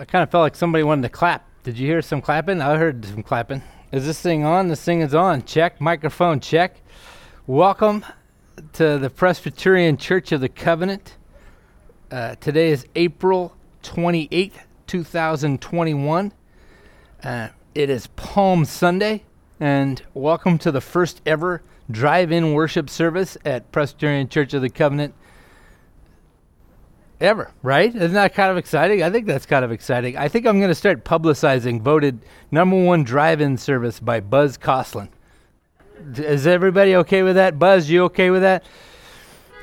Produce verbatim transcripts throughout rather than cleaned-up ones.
I kind of felt like somebody wanted to clap. Did you hear some clapping? I heard some clapping. Is this thing on? This thing is on. Check. Microphone check. Welcome to the Presbyterian Church of the Covenant. Uh, today is April twenty-eighth, two thousand twenty-one. Uh, it is Palm Sunday, and welcome to the first ever drive-in worship service at Presbyterian Church of the Covenant. Ever, right? Isn't that kind of exciting? I think that's kind of exciting. I think I'm going to start publicizing voted number one drive-in service by Buzz Costlin. Is everybody okay with that? Buzz, you okay with that?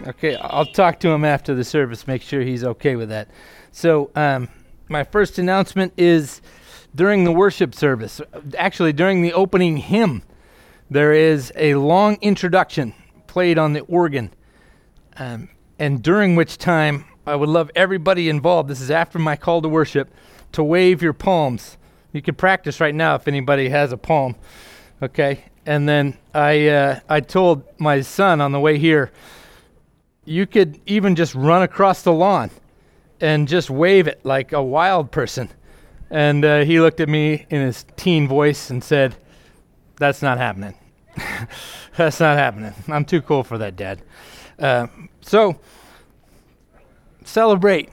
Okay, I'll talk to him after the service, make sure he's okay with that. So um, my first announcement is during the worship service, actually during the opening hymn, there is a long introduction played on the organ, um, and during which time I would love everybody involved, this is after my call to worship, to wave your palms. You can practice right now if anybody has a palm, okay? And then I uh, I told my son on the way here, you could even just run across the lawn and just wave it like a wild person. And uh, he looked at me in his teen voice and said, that's not happening. That's not happening. I'm too cool for that, Dad. Uh, so... Celebrate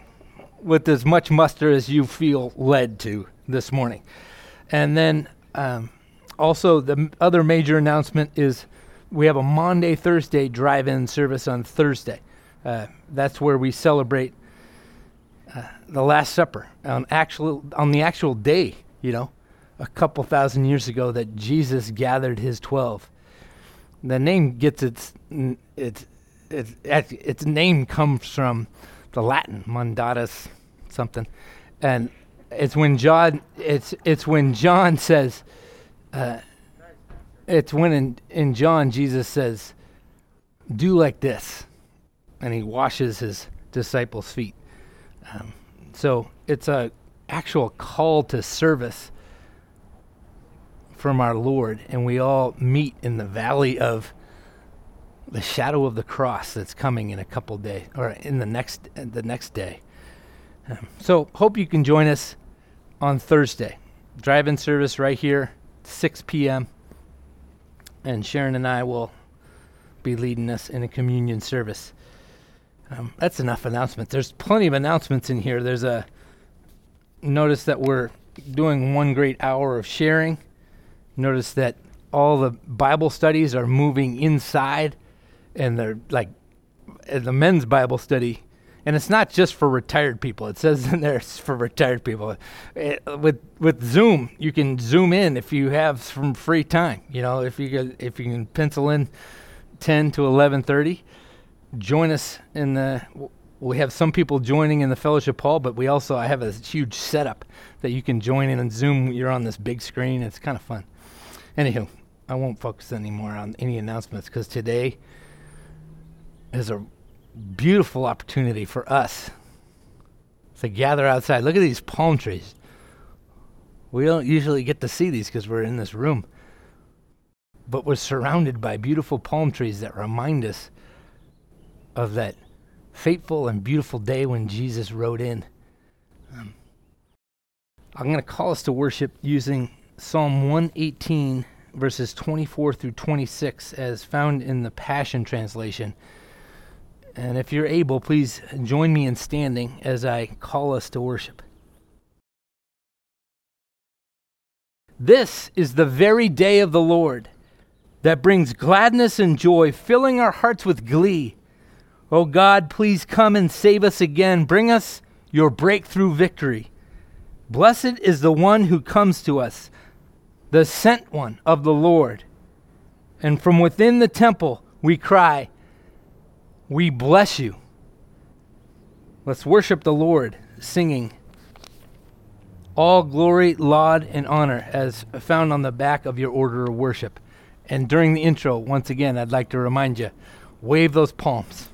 with as much muster as you feel led to this morning. And then um, also the m- other major announcement is we have a Maundy Thursday drive-in service on Thursday. Uh, that's where we celebrate uh, the Last Supper on actual on the actual day, you know, a couple thousand years ago that Jesus gathered his twelve. The name gets its its its its, its name comes from the Latin, mandatus something. And it's when John, it's it's when John says, uh, it's when in, in John, Jesus says, do like this. And he washes his disciples' feet. Um, so it's a actual call to service from our Lord. And we all meet in the valley of the shadow of the cross that's coming in a couple days, or in the next the next day. Um, so hope you can join us on Thursday. Drive-in service right here, six p.m. And Sharon and I will be leading us in a communion service. Um, that's enough announcements. There's plenty of announcements in here. There's a notice that we're doing one great hour of sharing. Notice that all the Bible studies are moving inside. And they're like the men's Bible study, and it's not just for retired people. It says in there it's for retired people. It, with with Zoom, you can zoom in if you have some free time. You know, if you can, if you can pencil in ten to eleven thirty, join us in the. We have some people joining in the fellowship hall, but we also I have a huge setup that you can join in and Zoom. You're on this big screen. It's kind of fun. Anywho, I won't focus anymore on any announcements because today is a beautiful opportunity for us to gather outside. Look at these palm trees. We don't usually get to see these because we're in this room. But we're surrounded by beautiful palm trees that remind us of that fateful and beautiful day when Jesus rode in. Um, I'm going to call us to worship using Psalm one eighteen, verses twenty-four through twenty-six, as found in the Passion Translation. And if you're able, please join me in standing as I call us to worship. This is the very day of the Lord that brings gladness and joy, filling our hearts with glee. O God, please come and save us again. Bring us your breakthrough victory. Blessed is the one who comes to us, the sent one of the Lord. And from within the temple we cry, we bless you. Let's worship the Lord, singing all glory, laud, and honor as found on the back of your order of worship. And during the intro, once again, I'd like to remind you, wave those palms.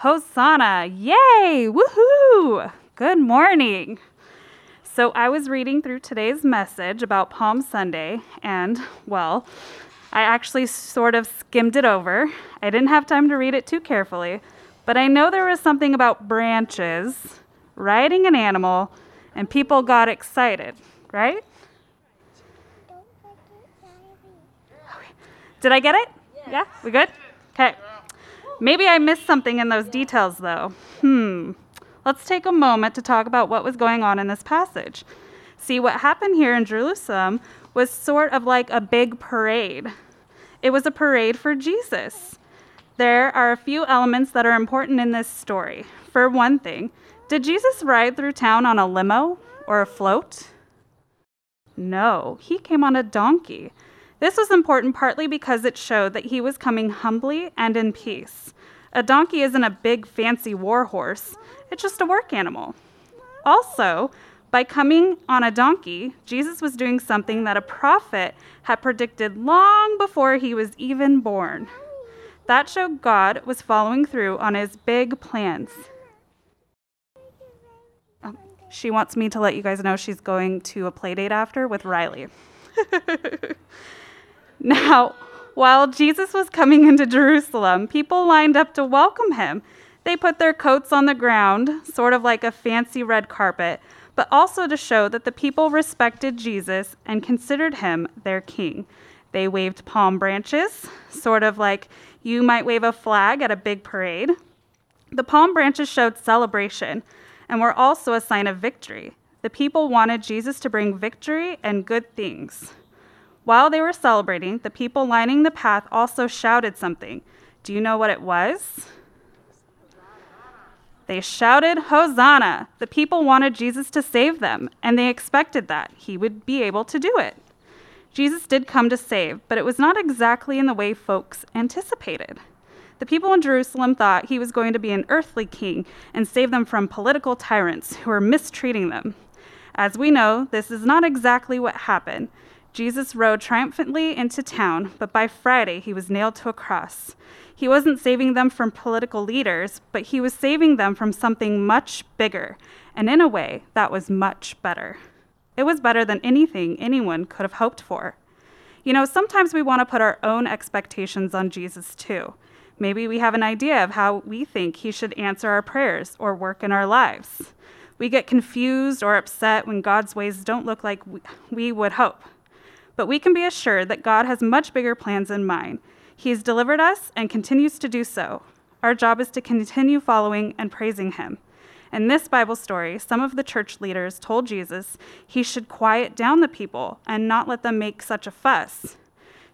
Hosanna. Yay! Woohoo! Good morning. So I was reading through today's message about Palm Sunday, and, well, I actually sort of skimmed it over. I didn't have time to read it too carefully, but I know there was something about branches, riding an animal, and people got excited, right? Okay. Did I get it? Yeah? yeah? We good? Okay. Maybe I missed something in those details, though. Hmm. Let's take a moment to talk about what was going on in this passage. See, what happened here in Jerusalem was sort of like a big parade. It was a parade for Jesus. There are a few elements that are important in this story. For one thing, did Jesus ride through town on a limo or a float? No, he came on a donkey. This was important partly because it showed that he was coming humbly and in peace. A donkey isn't a big fancy war horse, it's just a work animal. Also, by coming on a donkey, Jesus was doing something that a prophet had predicted long before he was even born. That showed God was following through on his big plans. Oh, she wants me to let you guys know she's going to a play date after with Riley. Now, while Jesus was coming into Jerusalem, people lined up to welcome him. They put their coats on the ground, sort of like a fancy red carpet, but also to show that the people respected Jesus and considered him their king. They waved palm branches, sort of like you might wave a flag at a big parade. The palm branches showed celebration and were also a sign of victory. The people wanted Jesus to bring victory and good things. While they were celebrating, the people lining the path also shouted something. Do you know what it was? They shouted, Hosanna! The people wanted Jesus to save them, and they expected that he would be able to do it. Jesus did come to save, but it was not exactly in the way folks anticipated. The people in Jerusalem thought he was going to be an earthly king and save them from political tyrants who were mistreating them. As we know, this is not exactly what happened. Jesus rode triumphantly into town, but by Friday he was nailed to a cross. He wasn't saving them from political leaders, but he was saving them from something much bigger, and in a way, that was much better. It was better than anything anyone could have hoped for. You know, sometimes we want to put our own expectations on Jesus too. Maybe we have an idea of how we think he should answer our prayers or work in our lives. We get confused or upset when God's ways don't look like we would hope. But we can be assured that God has much bigger plans in mind. He's delivered us and continues to do so. Our job is to continue following and praising him. In this Bible story, some of the church leaders told Jesus he should quiet down the people and not let them make such a fuss.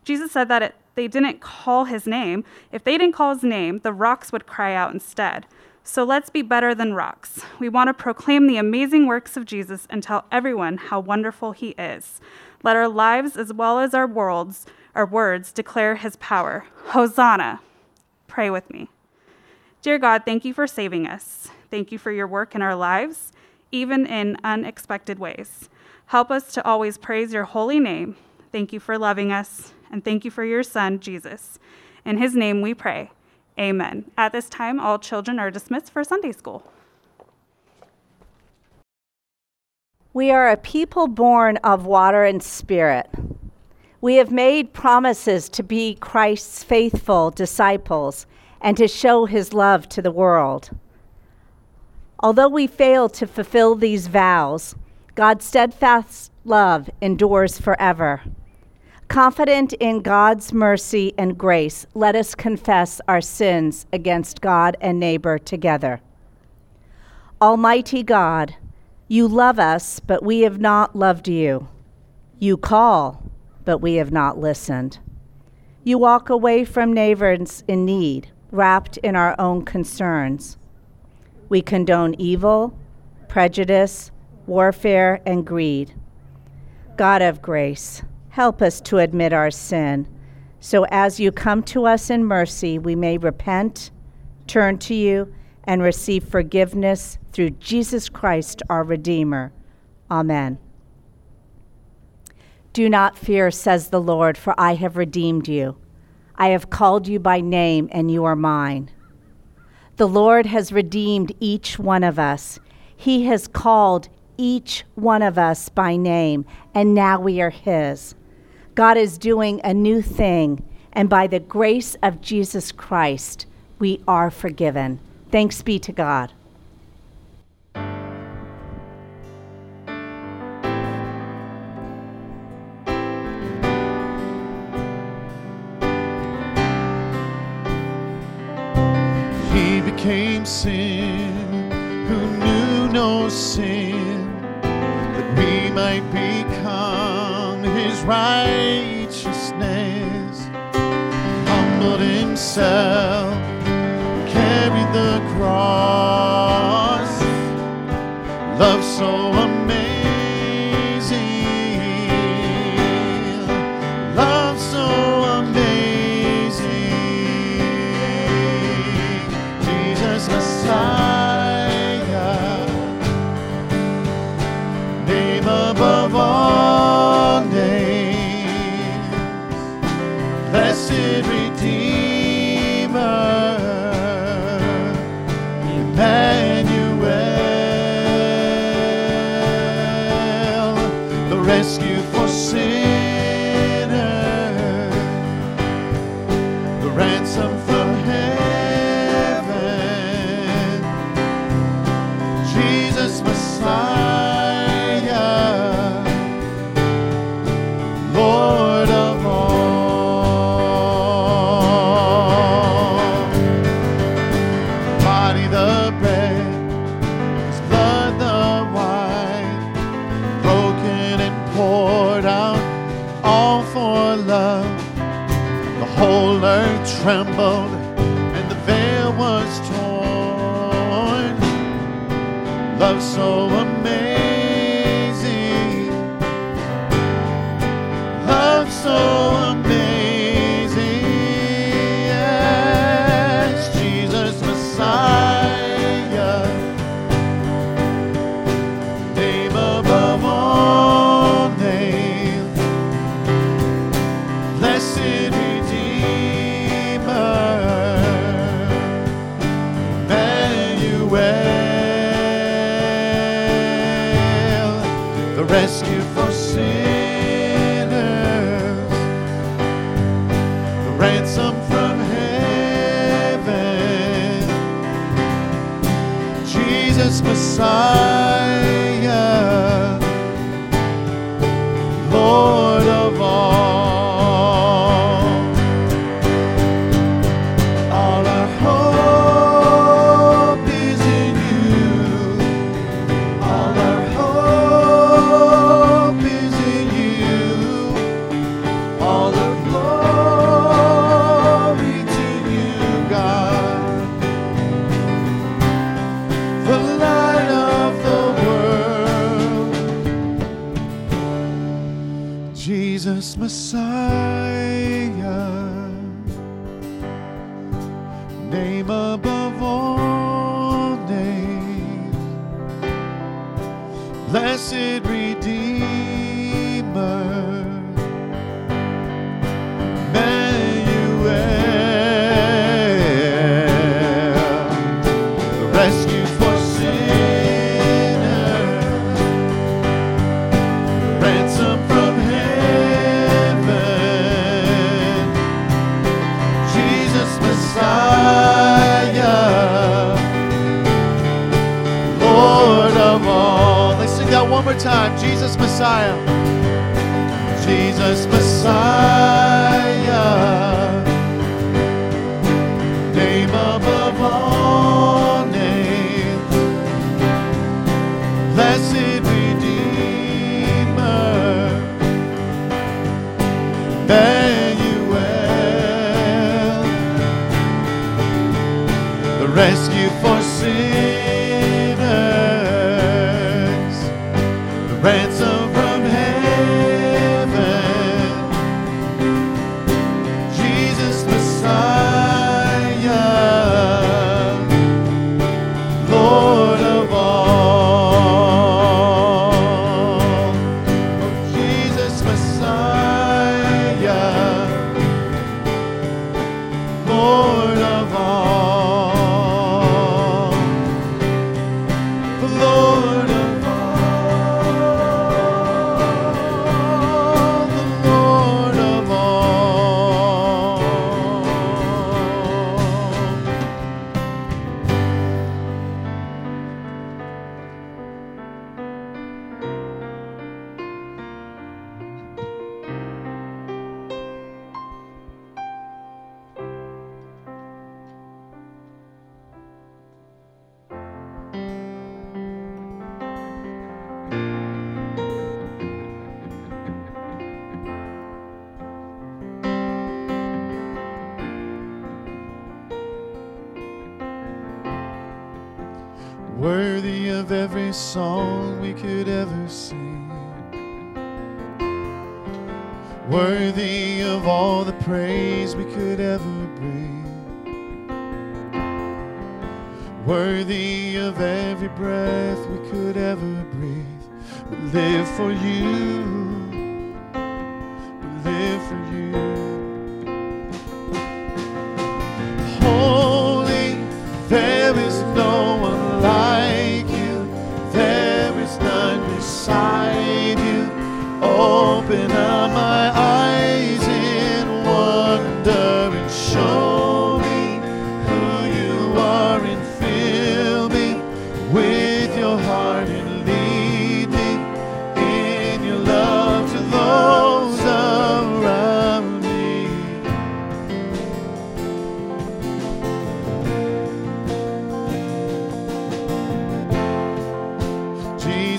Jesus said that if they didn't call his name, if they didn't call his name, the rocks would cry out instead. So let's be better than rocks. We want to proclaim the amazing works of Jesus and tell everyone how wonderful he is. Let our lives as well as our worlds, our words declare his power. Hosanna. Pray with me. Dear God, thank you for saving us. Thank you for your work in our lives, even in unexpected ways. Help us to always praise your holy name. Thank you for loving us, and thank you for your son, Jesus. In his name we pray. Amen. At this time, all children are dismissed for Sunday school. We are a people born of water and spirit. We have made promises to be Christ's faithful disciples and to show his love to the world. Although we fail to fulfill these vows, God's steadfast love endures forever. Confident in God's mercy and grace, let us confess our sins against God and neighbor together. Almighty God, you love us, but we have not loved you. You call, but we have not listened. You walk away from neighbors in need, wrapped in our own concerns. We condone evil, prejudice, warfare, and greed. God of grace, help us to admit our sin, so as you come to us in mercy, we may repent, turn to you, and receive forgiveness through Jesus Christ, our Redeemer. Amen. Do not fear, says the Lord, for I have redeemed you. I have called you by name, and you are mine. The Lord has redeemed each one of us. He has called each one of us by name, and now we are His. God is doing a new thing, and by the grace of Jesus Christ, we are forgiven. Thanks be to God. Came sin, who knew no sin, that we might become His righteousness. Humbled Himself, carried the cross. Love so amazing, love so amazing. Messiah, name above all names, blessed Redeemer, Emmanuel, the rescue for sinners, the ransom for trembled, and the veil was torn. Love so amazing, love so amazing, yes, Jesus Messiah, name above all names, blessed rescue for sinners, the ransom from heaven, Jesus Messiah, Lord of all. Messiah, name above all names, blessed Redeemer, Emmanuel, the rescue for sinners, the ransom from Lord of all. Let's sing that one more time. Jesus Messiah, Jesus Messiah, name above all names, blessed Redeemer, name rescue for sinners, the ransom from heaven, Jesus Messiah, Lord of all. Oh, Jesus Messiah, Lord of all. worthy of every song we could ever sing, worthy of all the praise we could ever bring, worthy of every breath we could ever breathe. We live for you, we live for you. Holy, there is no one like you, there is none beside you. Open up my eyes in wonder and show me who you are, and fill me with your heart and lead me in your love to those around me.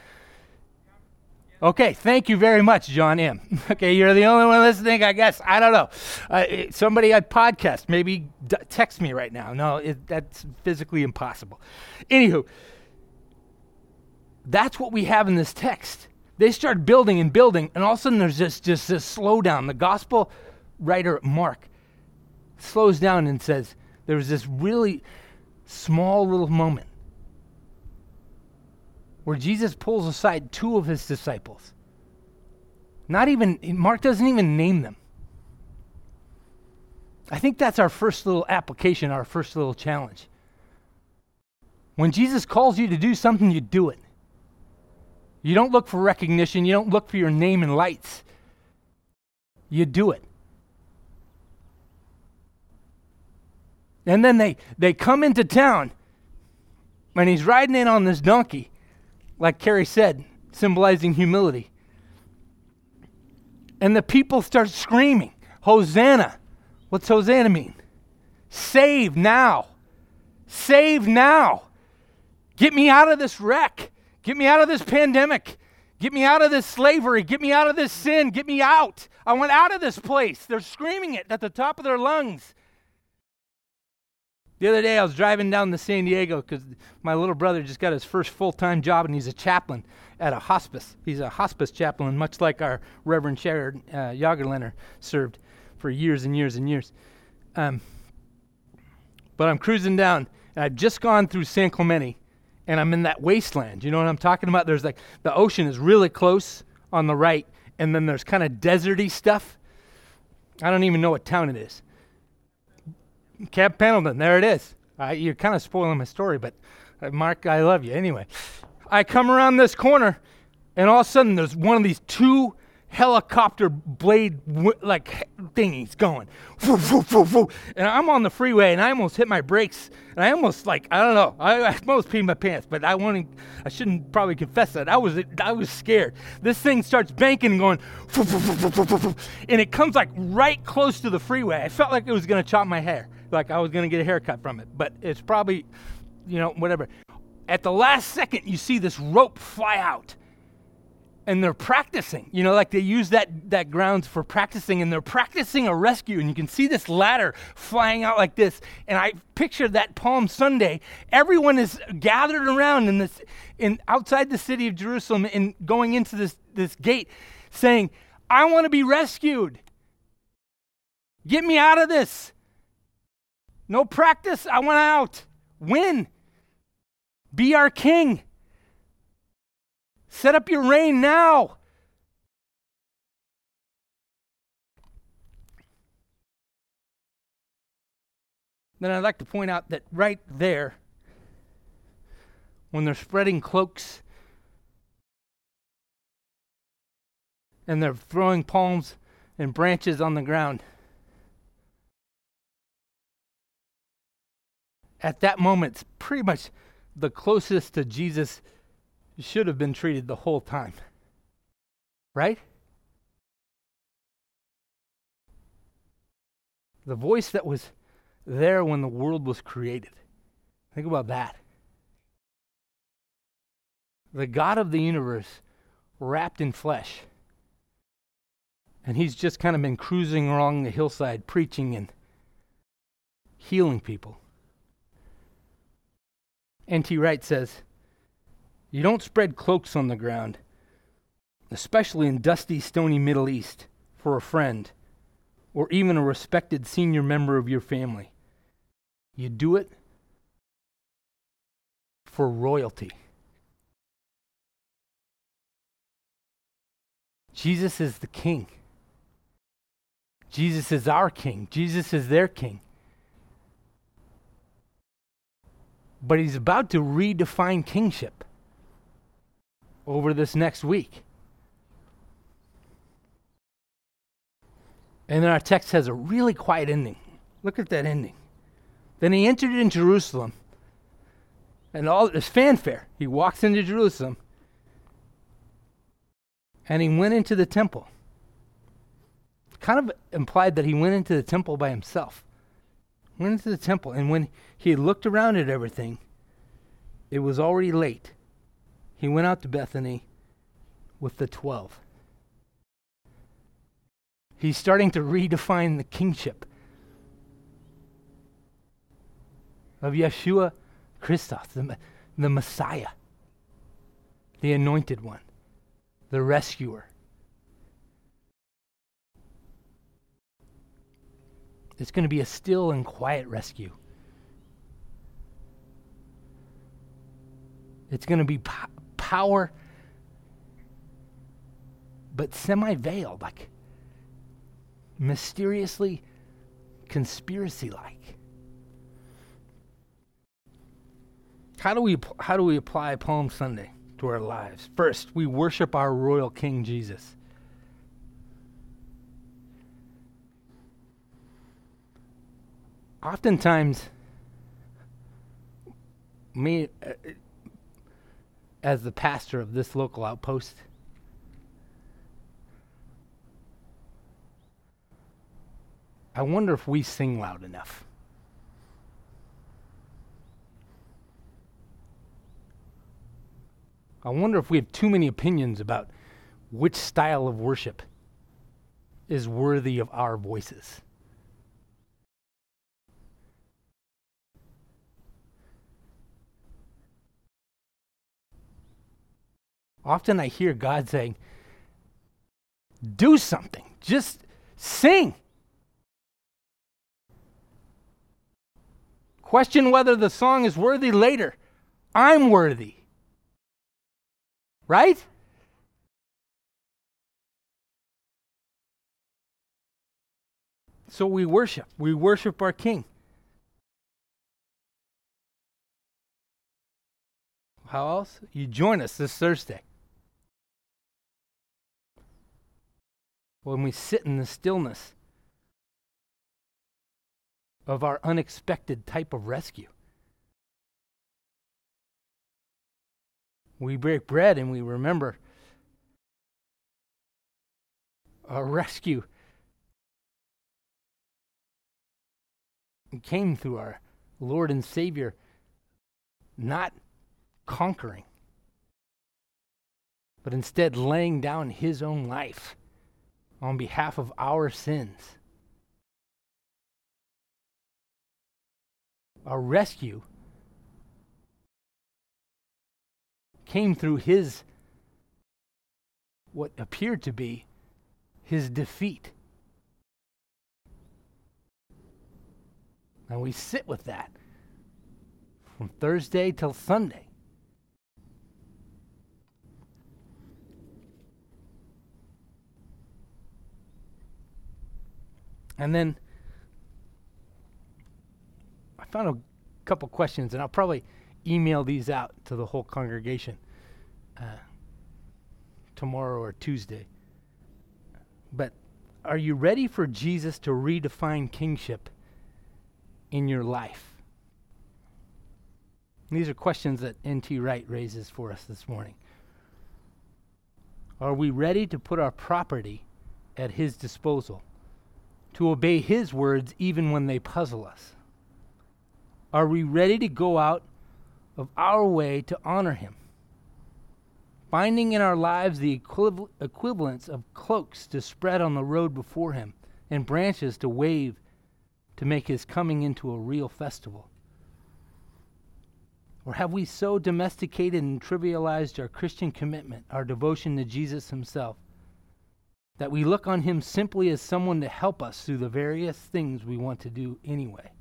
Okay, thank you very much, John M. Okay, you're the only one listening, I guess. I don't know. Uh, somebody on podcast, maybe d- text me right now. No, it, that's physically impossible. Anywho, that's what we have in this text. They start building and building, and all of a sudden there's just, just this slowdown. The gospel writer, Mark, slows down and says, there was this really small little moment where Jesus pulls aside two of his disciples. Not even, Mark doesn't even name them. I think that's our first little application, our first little challenge. When Jesus calls you to do something, you do it. You don't look for recognition. You don't look for your name in lights. You do it. And then they, they come into town, and he's riding in on this donkey. Like Carrie said, symbolizing humility. And the people start screaming, Hosanna. What's Hosanna mean? Save now. Save now. Get me out of this wreck. Get me out of this pandemic. Get me out of this slavery. Get me out of this sin. Get me out. I want out of this place. They're screaming it at the top of their lungs. The other day I was driving down to San Diego because my little brother just got his first full-time job, and he's a chaplain at a hospice. He's a hospice chaplain, much like our Reverend Sheridan uh, Jagerlenner served for years and years and years. Um, but I'm cruising down, and I've just gone through San Clemente, and I'm in that wasteland. You know what I'm talking about? There's like the ocean is really close on the right, and then there's kind of deserty stuff. I don't even know what town it is. Camp Pendleton, there it is. Uh, you're kind of spoiling my story, but uh, Mark, I love you. Anyway, I come around this corner, and all of a sudden there's one of these two helicopter blade w- like thingies going, woo, woo, woo, woo. And I'm on the freeway, and I almost hit my brakes, and I almost like I don't know, I, I almost peed my pants, but I won't. I shouldn't probably confess that. I was I was scared. This thing starts banking, and going, woo, woo, woo, woo, woo, woo, and it comes like right close to the freeway. I felt like it was gonna chop my hair. Like I was going to get a haircut from it, but it's probably, you know, whatever. At the last second, you see this rope fly out, and they're practicing. You know, like they use that that grounds for practicing, and they're practicing a rescue, and you can see this ladder flying out like this. And I picture that Palm Sunday. Everyone is gathered around in this, in outside the city of Jerusalem, and going into this this gate, saying, "I want to be rescued. Get me out of this. No practice, I want out. Win. Be our king. Set up your reign now." Then I'd like to point out that right there, when they're spreading cloaks and they're throwing palms and branches on the ground, at that moment, it's pretty much the closest to Jesus should have been treated the whole time. Right? The voice that was there when the world was created. Think about that. The God of the universe wrapped in flesh. And he's just kind of been cruising along the hillside, preaching and healing people. N T Wright says, "You don't spread cloaks on the ground, especially in dusty, stony Middle East, for a friend or even a respected senior member of your family. You do it for royalty." Jesus is the king. Jesus is our king. Jesus is their king. But he's about to redefine kingship over this next week. And then our text has a really quiet ending. Look at that ending. Then he entered in Jerusalem, and all this fanfare. He walks into Jerusalem, and he went into the temple. Kind of implied that he went into the temple by himself. Went into the temple, and when he looked around at everything, it was already late. He went out to Bethany with the twelve. He's starting to redefine the kingship of Yeshua Christos, the, the Messiah, the Anointed One, the Rescuer. It's going to be a still and quiet rescue. It's going to be po- power, but semi-veiled, like mysteriously conspiracy-like. How do we how do we apply Palm Sunday to our lives? First, we worship our royal King Jesus. Oftentimes, me uh, as the pastor of this local outpost, I wonder if we sing loud enough. I wonder if we have too many opinions about which style of worship is worthy of our voices. Often I hear God saying, do something, just sing. Question whether the song is worthy later. I'm worthy. Right? So we worship. We worship our King. How else? You join us this Thursday, when we sit in the stillness of our unexpected type of rescue. We break bread and we remember our rescue came through our Lord and Savior, not conquering, but instead laying down his own life on behalf of our sins. Our rescue came through his, what appeared to be, his defeat. And we sit with that from Thursday till Sunday. And then I found a couple questions, and I'll probably email these out to the whole congregation uh, tomorrow or Tuesday. But are you ready for Jesus to redefine kingship in your life? And these are questions that N T Wright raises for us this morning. Are we ready to put our property at his disposal, to obey his words even when they puzzle us? Are we ready to go out of our way to honor him, finding in our lives the equiv- equivalence of cloaks to spread on the road before him and branches to wave to make his coming into a real festival? Or have we so domesticated and trivialized our Christian commitment, our devotion to Jesus himself, that we look on him simply as someone to help us through the various things we want to do anyway?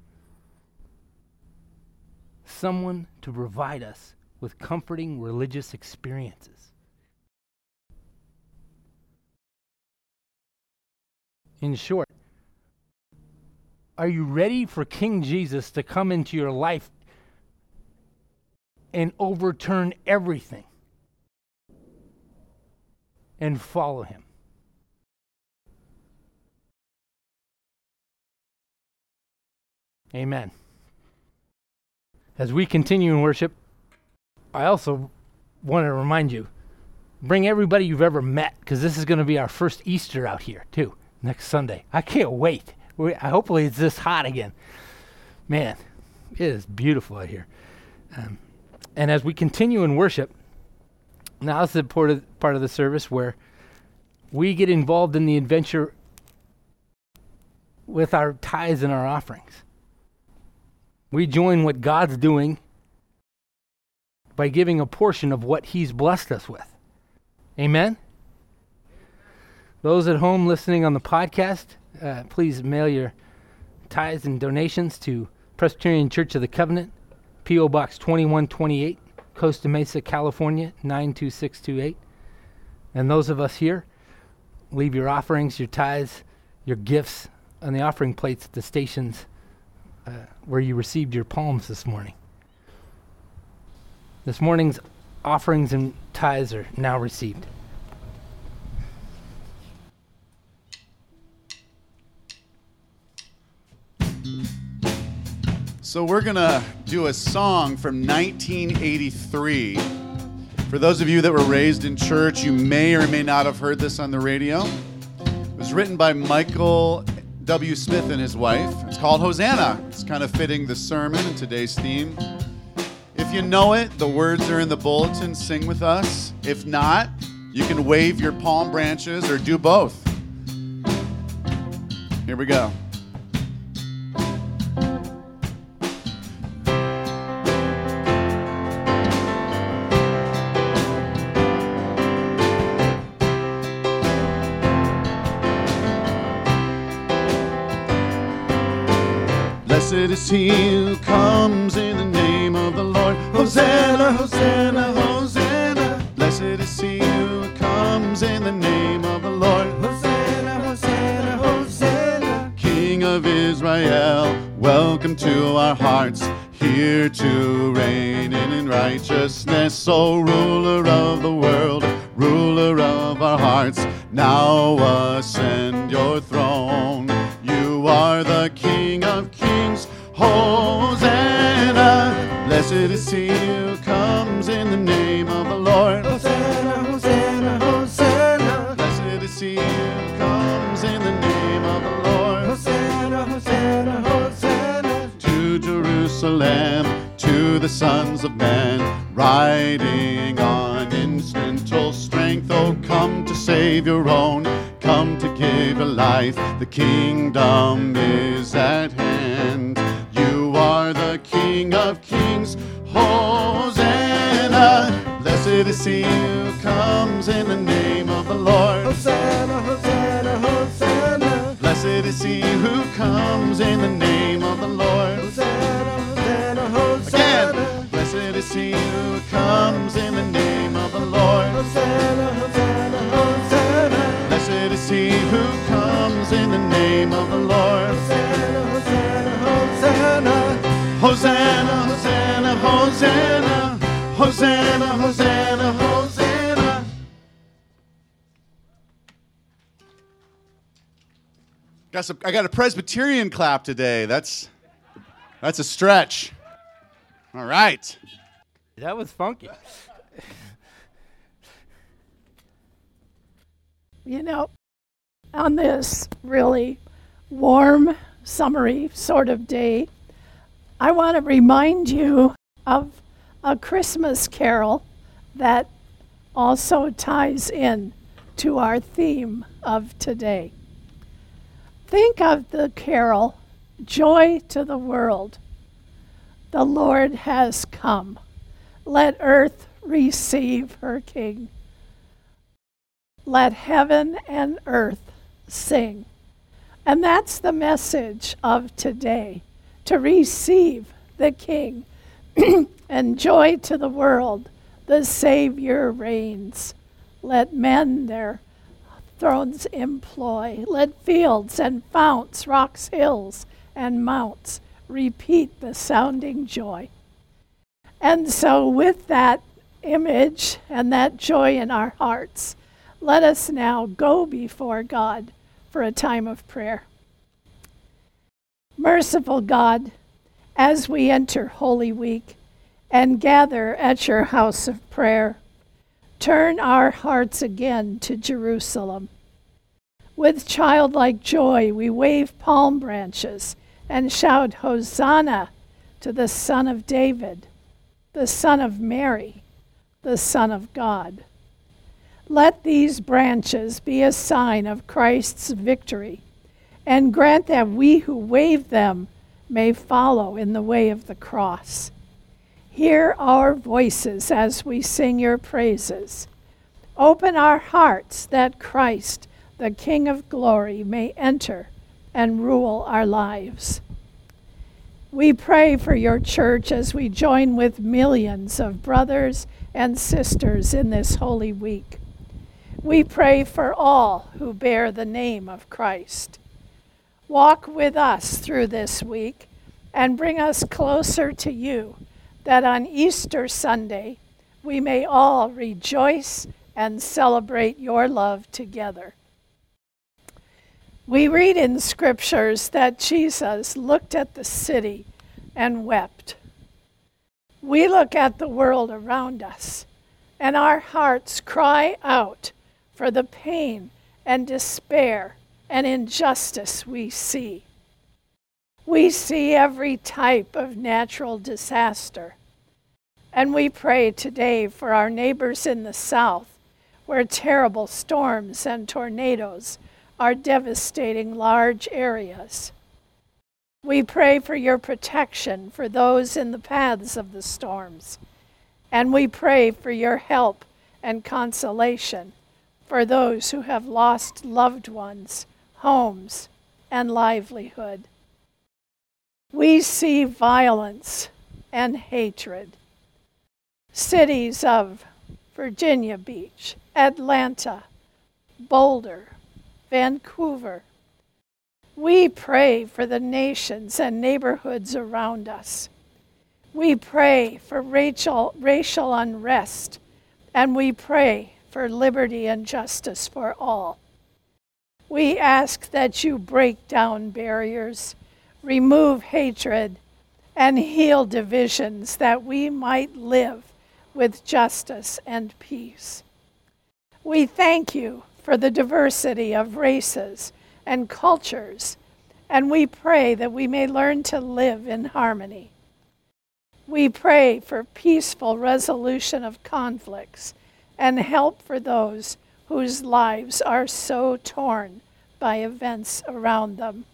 Someone to provide us with comforting religious experiences. In short, are you ready for King Jesus to come into your life and overturn everything and follow him. Amen. As we continue in worship, I also want to remind you, bring everybody you've ever met, because this is going to be our first Easter out here, too, next Sunday. I can't wait. We, hopefully it's this hot again. Man, it is beautiful out here. Um, and as we continue in worship, now is the part of, part of the service where we get involved in the adventure with our tithes and our offerings. We join what God's doing by giving a portion of what he's blessed us with. Amen? Those at home listening on the podcast, uh, please mail your tithes and donations to Presbyterian Church of the Covenant, P O Box twenty-one twenty-eight, Costa Mesa, California, nine two six two eight. And those of us here, leave your offerings, your tithes, your gifts on the offering plates at the stations uh, where you received your palms this morning. This morning's offerings and tithes are now received. So we're going to do a song from nineteen eighty-three. For those of you that were raised in church, you may or may not have heard this on the radio. It was written by Michael W. Smith and his wife. It's called Hosanna. It's kind of fitting the sermon and today's theme. If you know it, the words are in the bulletin. Sing with us. If not, you can wave your palm branches or do both. Here we go. Blessed is he who comes in the name of the Lord. Hosanna, Hosanna, Hosanna. Blessed is he who comes in the name of the Lord. Hosanna, Hosanna, Hosanna. King of Israel, welcome to our hearts. Here to reign in righteousness, O ruler of the world, ruler of our hearts. Now ascend your throne. You are the King of kings, Hosanna. Blessed is he who comes in the name of the Lord. Hosanna, Hosanna, Hosanna. Blessed is he who comes in the name of the Lord. Hosanna, Hosanna, Hosanna. To Jerusalem, to the sons of men, riding on instrumental strength. Oh, come to save your own. Come to give a life, the kingdom is at hand. You are the King of kings, Hosanna. Blessed is he who comes in the name of the Lord. Hosanna, Hosanna, Hosanna. Blessed is he who comes in the name of the Lord. Hosanna, Hosanna, Hosanna. Again. Blessed is he who comes in the name of the Lord. Hosanna, Hosanna, Hosanna. Blessed is he who comes in the name of the Lord. Hosanna, Hosanna, Hosanna. Hosanna, Hosanna, Hosanna. Hosanna, Hosanna, Hosanna. Got some, I got a Presbyterian clap today. That's that's a stretch. All right. That was funky. You know, on this really warm, summery sort of day, I want to remind you of a Christmas carol that also ties in to our theme of today. Think of the carol, Joy to the World. The Lord has come. Let earth receive her King. Let heaven and earth sing. And that's the message of today, to receive the King. And joy to the world, the Savior reigns. Let men their thrones employ. Let fields and founts, rocks, hills, and mounts repeat the sounding joy. And so with that image and that joy in our hearts, let us now go before God for a time of prayer. Merciful God, as we enter Holy Week and gather at your house of prayer, turn our hearts again to Jerusalem. With childlike joy, we wave palm branches and shout Hosanna to the Son of David, the Son of Mary, the Son of God. Let these branches be a sign of Christ's victory, and grant that we who wave them may follow in the way of the cross. Hear our voices as we sing your praises. Open our hearts that Christ, the King of Glory, may enter and rule our lives. We pray for your church as we join with millions of brothers and sisters in this Holy Week. We pray for all who bear the name of Christ. Walk with us through this week and bring us closer to you, that on Easter Sunday we may all rejoice and celebrate your love together. We read in scriptures that Jesus looked at the city and wept. We look at the world around us, and our hearts cry out for the pain and despair and injustice we see. We see every type of natural disaster, and we pray today for our neighbors in the South, where terrible storms and tornadoes are devastating large areas. We pray for your protection for those in the paths of the storms, and we pray for your help and consolation for those who have lost loved ones, homes, and livelihood. We see violence and hatred. Cities of Virginia Beach, Atlanta, Boulder, Vancouver. We pray for the nations and neighborhoods around us. We pray for racial, racial unrest, and we pray for liberty and justice for all. We ask that you break down barriers, remove hatred, and heal divisions, that we might live with justice and peace. We thank you for the diversity of races and cultures, and we pray that we may learn to live in harmony. We pray for peaceful resolution of conflicts and help for those whose lives are so torn by events around them.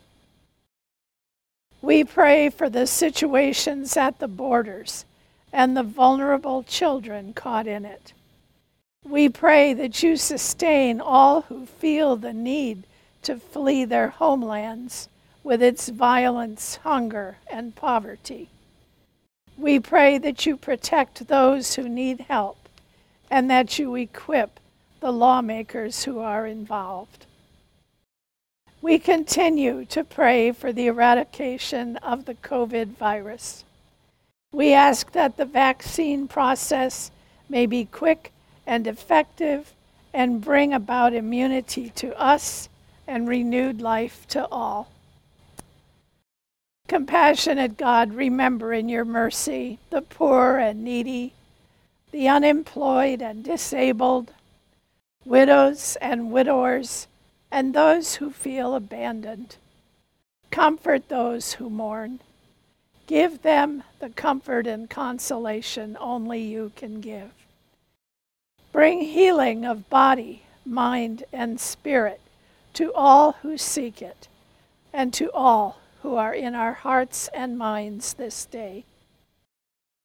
We pray for the situations at the borders and the vulnerable children caught in it. We pray that you sustain all who feel the need to flee their homelands with its violence, hunger, and poverty. We pray that you protect those who need help, and that you equip the lawmakers who are involved. We continue to pray for the eradication of the COVID virus. We ask that the vaccine process may be quick and effective and bring about immunity to us and renewed life to all. Compassionate God, remember in your mercy the poor and needy, the unemployed and disabled, widows and widowers, and those who feel abandoned. Comfort those who mourn. Give them the comfort and consolation only you can give. Bring healing of body, mind, and spirit to all who seek it, and to all who are in our hearts and minds this day.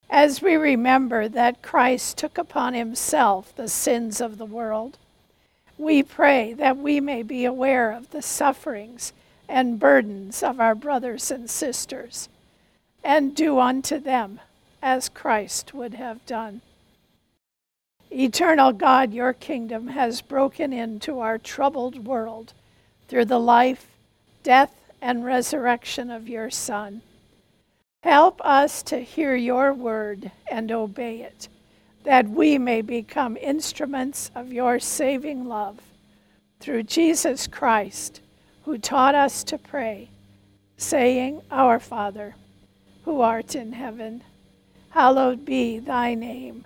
As we remember that Christ took upon himself the sins of the world, we pray that we may be aware of the sufferings and burdens of our brothers and sisters, and do unto them as Christ would have done. Eternal God, your kingdom has broken into our troubled world through the life, death, and resurrection of your Son. Help us to hear your word and obey it, that we may become instruments of your saving love. Through Jesus Christ, who taught us to pray, saying, Our Father, who art in heaven, hallowed be thy name.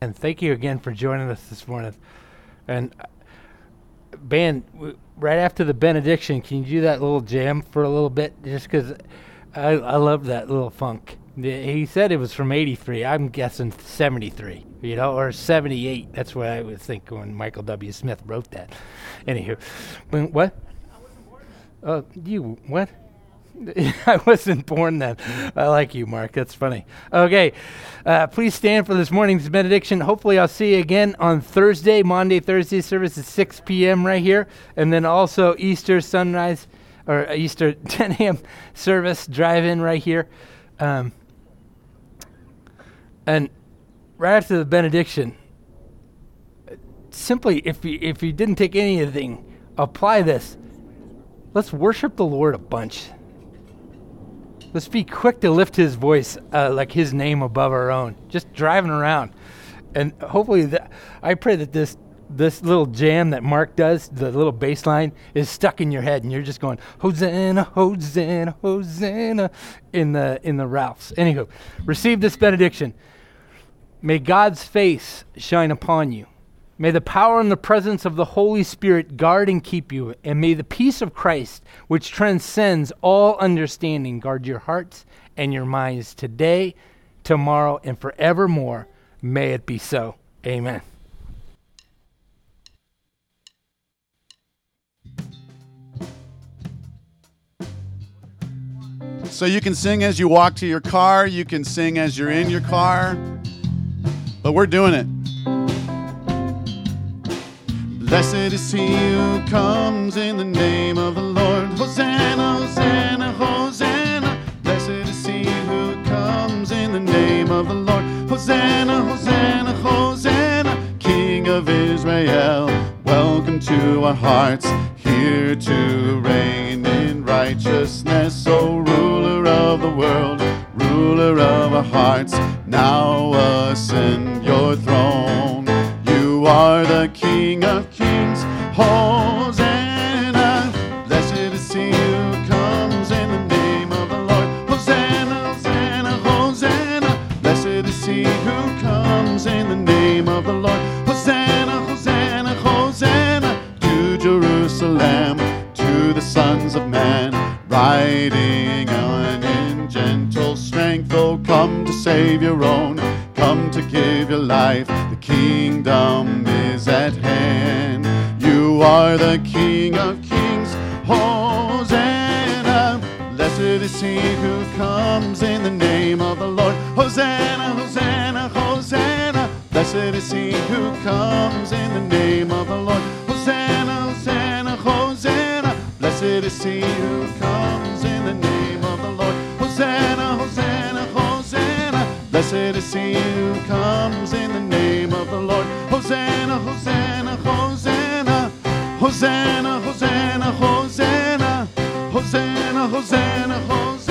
And thank you again for joining us this morning. And, Ben, right after the benediction, can you do that little jam for a little bit? Just because I, I love that little funk. He said it was from eighty-three. I'm guessing seventy-three, you know, or seventy-eight. That's what I would think when Michael W. Smith wrote that. Anywho, what? I wasn't born then. Uh, you, what? I wasn't born then. I like you, Mark. That's funny. Okay, uh, please stand for this morning's benediction. Hopefully I'll see you again on Thursday, Maundy Thursday service at six p.m. right here. And then also Easter sunrise, or Easter ten a.m. service drive-in right here. Um. And right after the benediction, simply, if you if you didn't take anything, apply this. Let's worship the Lord a bunch. Let's be quick to lift his voice, uh, like his name above our own, just driving around. And hopefully, that, I pray that this, this little jam that Mark does, the little bass line, is stuck in your head, and you're just going, Hosanna, Hosanna, Hosanna, in the, in the Ralphs. Anywho, receive this benediction. May God's face shine upon you. May the power and the presence of the Holy Spirit guard and keep you. And may the peace of Christ, which transcends all understanding, guard your hearts and your minds today, tomorrow, and forevermore. May it be so. Amen. So you can sing as you walk to your car. You can sing as you're in your car. But we're doing it. Blessed is he who comes in the name of the Lord. Hosanna, Hosanna, Hosanna. Blessed is he who comes in the name of the Lord. Hosanna, Hosanna, Hosanna. King of Israel, welcome to our hearts. Here to reign in righteousness, O ruler of the world, ruler of our hearts. Now ascend your throne. You are the King of kings. Hosanna. Blessed is he who comes in the name of the Lord. Hosanna, Hosanna, Hosanna. Blessed is he who comes in the name of the Lord. Hosanna, Hosanna, Hosanna. To Jerusalem, to the sons of man, riding on in gentle strength. Oh, come to save your own. Come to give your life, the kingdom is at hand. You are the King of kings, Hosanna. Blessed is he who comes in the name of the Lord. Hosanna, Hosanna, Hosanna. Blessed is he who comes in the name of the Lord. Hosanna, Hosanna, Hosanna. Blessed is he who comes in the name of the Lord. Hosanna, Hosanna, Hosanna. Blessed is he who comes in the name of the Lord. Hosanna, Hosanna, Hosanna. Hosanna, Hosanna, Hosanna. Hosanna, Hosanna, Hosanna.